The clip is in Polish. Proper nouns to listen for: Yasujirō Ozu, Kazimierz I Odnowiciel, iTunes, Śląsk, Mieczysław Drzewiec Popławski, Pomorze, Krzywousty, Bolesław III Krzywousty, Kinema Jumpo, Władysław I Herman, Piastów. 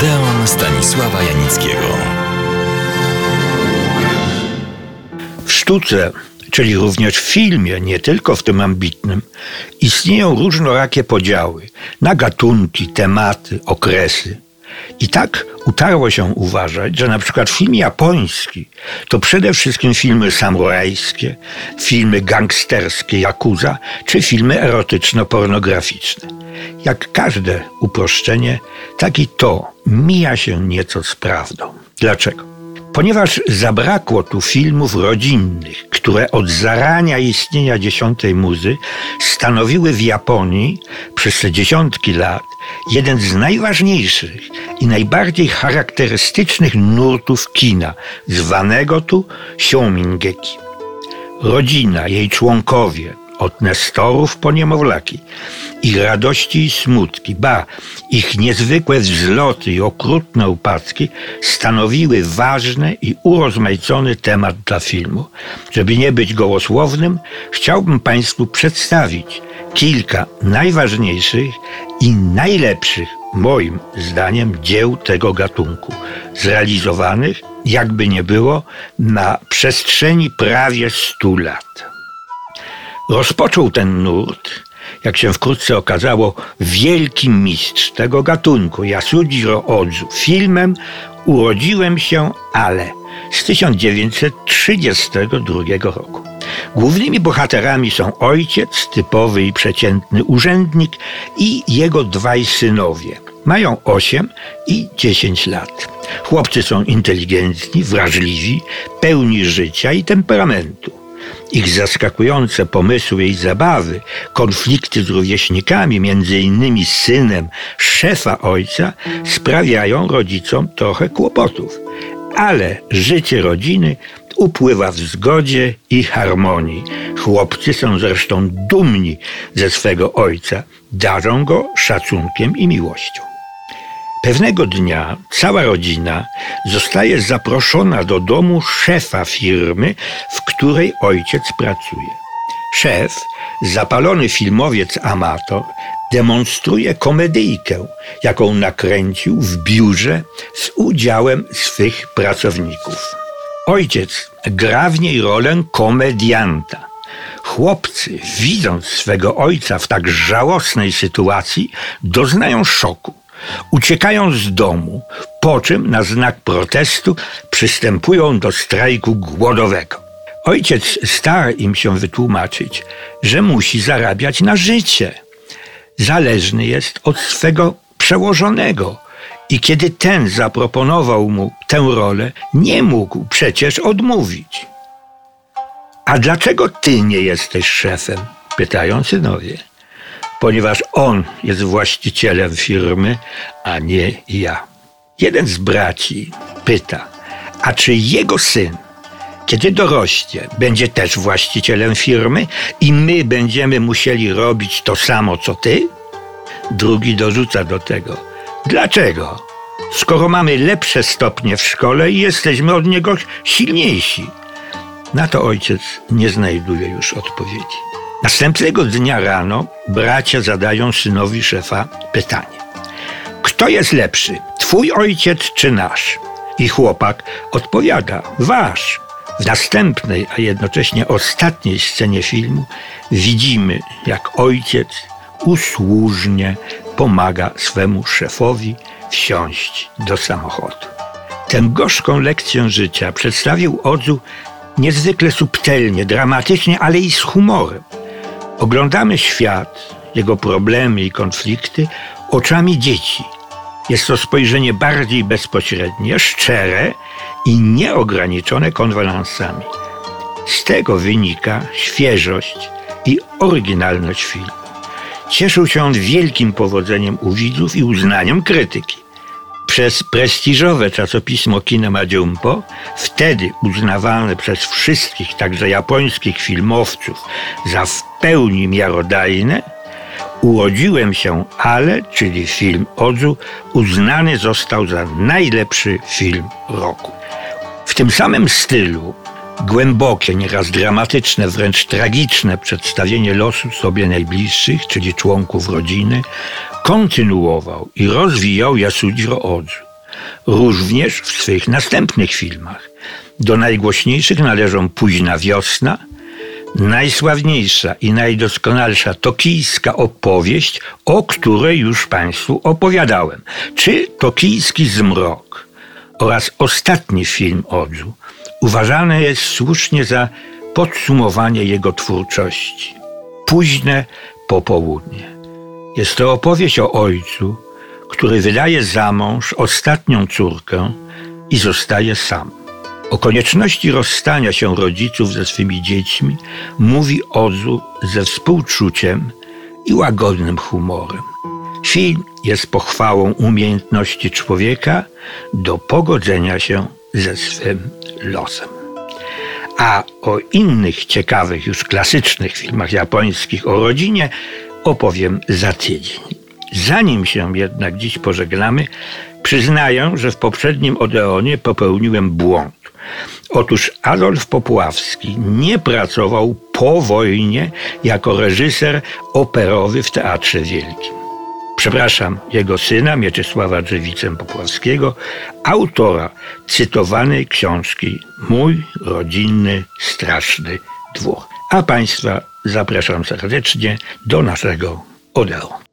Odeon Stanisława Janickiego. W sztuce, czyli również w filmie, nie tylko w tym ambitnym, istnieją różnorakie podziały na gatunki, tematy, okresy. I tak utarło się uważać, że na przykład film japoński to przede wszystkim filmy samurajskie, filmy gangsterskie yakuza czy filmy erotyczno-pornograficzne. Jak każde uproszczenie, tak i to mija się nieco z prawdą. Dlaczego? Ponieważ zabrakło tu filmów rodzinnych, które od zarania istnienia dziesiątej muzy stanowiły w Japonii przez te dziesiątki lat jeden z najważniejszych i najbardziej charakterystycznych nurtów kina, zwanego tu shōmingeki. Rodzina, jej członkowie, od Nestorów po niemowlaki, ich radości i smutki, ba, ich niezwykłe wzloty i okrutne upadki stanowiły ważny i urozmaicony temat dla filmu. Żeby nie być gołosłownym, chciałbym Państwu przedstawić kilka najważniejszych i najlepszych, moim zdaniem, dzieł tego gatunku, zrealizowanych, jakby nie było, na przestrzeni prawie 100 lat. Rozpoczął ten nurt, jak się wkrótce okazało, wielki mistrz tego gatunku, Yasujirō Ozu, filmem Urodziłem się, ale z 1932 roku. Głównymi bohaterami są ojciec, typowy i przeciętny urzędnik, i jego dwaj synowie. Mają 8 i 10 lat. Chłopcy są inteligentni, wrażliwi, pełni życia i temperamentu. Ich zaskakujące pomysły i zabawy, konflikty z rówieśnikami, między innymi z synem szefa ojca, sprawiają rodzicom trochę kłopotów. Ale życie rodziny upływa w zgodzie i harmonii. Chłopcy są zresztą dumni ze swego ojca, darzą go szacunkiem i miłością. Pewnego dnia cała rodzina zostaje zaproszona do domu szefa firmy, w której ojciec pracuje. Szef, zapalony filmowiec amator, demonstruje komedyjkę, jaką nakręcił w biurze z udziałem swych pracowników. Ojciec gra w niej rolę komedianta. Chłopcy, widząc swego ojca w tak żałosnej sytuacji, doznają szoku. Uciekają z domu, po czym na znak protestu przystępują do strajku głodowego. Ojciec stara im się wytłumaczyć, że musi zarabiać na życie. Zależny jest od swego przełożonego i kiedy ten zaproponował mu tę rolę, nie mógł przecież odmówić. A dlaczego ty nie jesteś szefem? Pytają synowie. Ponieważ on jest właścicielem firmy, a nie ja. Jeden z braci pyta, a czy jego syn, kiedy dorośnie, będzie też właścicielem firmy i my będziemy musieli robić to samo, co ty? Drugi dorzuca do tego, dlaczego? Skoro mamy lepsze stopnie w szkole i jesteśmy od niego silniejsi. Na to ojciec nie znajduje już odpowiedzi. Następnego dnia rano bracia zadają synowi szefa pytanie. Kto jest lepszy, twój ojciec czy nasz? I chłopak odpowiada, wasz. W następnej, a jednocześnie ostatniej scenie filmu widzimy, jak ojciec usłużnie pomaga swemu szefowi wsiąść do samochodu. Tę gorzką lekcję życia przedstawił Ozu niezwykle subtelnie, dramatycznie, ale i z humorem. Oglądamy świat, jego problemy i konflikty oczami dzieci. Jest to spojrzenie bardziej bezpośrednie, szczere i nieograniczone konwenansami. Z tego wynika świeżość i oryginalność filmu. Cieszył się on wielkim powodzeniem u widzów i uznaniem krytyki. Przez prestiżowe czasopismo Kinema Jumpo, wtedy uznawane przez wszystkich, także japońskich filmowców, za w pełni miarodajne, Urodziłem się, ale, czyli film Ozu, uznany został za najlepszy film roku. W tym samym stylu głębokie, nieraz dramatyczne, wręcz tragiczne przedstawienie losu sobie najbliższych, czyli członków rodziny, kontynuował i rozwijał Yasujirō Ozu. również w swych następnych filmach. Do najgłośniejszych należą Późna wiosna, najsławniejsza i najdoskonalsza tokijska opowieść, o której już Państwu opowiadałem, czy Tokijski zmrok oraz ostatni film Ozu. Uważany jest słusznie za podsumowanie jego twórczości. Późne popołudnie. Jest to opowieść o ojcu, który wydaje za mąż ostatnią córkę i zostaje sam. O konieczności rozstania się rodziców ze swymi dziećmi mówi Ozu ze współczuciem i łagodnym humorem. Film jest pochwałą umiejętności człowieka do pogodzenia się ze swym losem. A o innych ciekawych, już klasycznych filmach japońskich o rodzinie opowiem za tydzień. Zanim się jednak dziś pożegnamy, przyznaję, że w poprzednim Odeonie popełniłem błąd. Otóż Adolf Popławski nie pracował po wojnie jako reżyser operowy w Teatrze Wielkim. Przepraszam, jego syna Mieczysława Drzewicem Popławskiego, autora cytowanej książki Mój rodzinny straszny dwór. A Państwa zapraszam serdecznie do naszego Odeonu.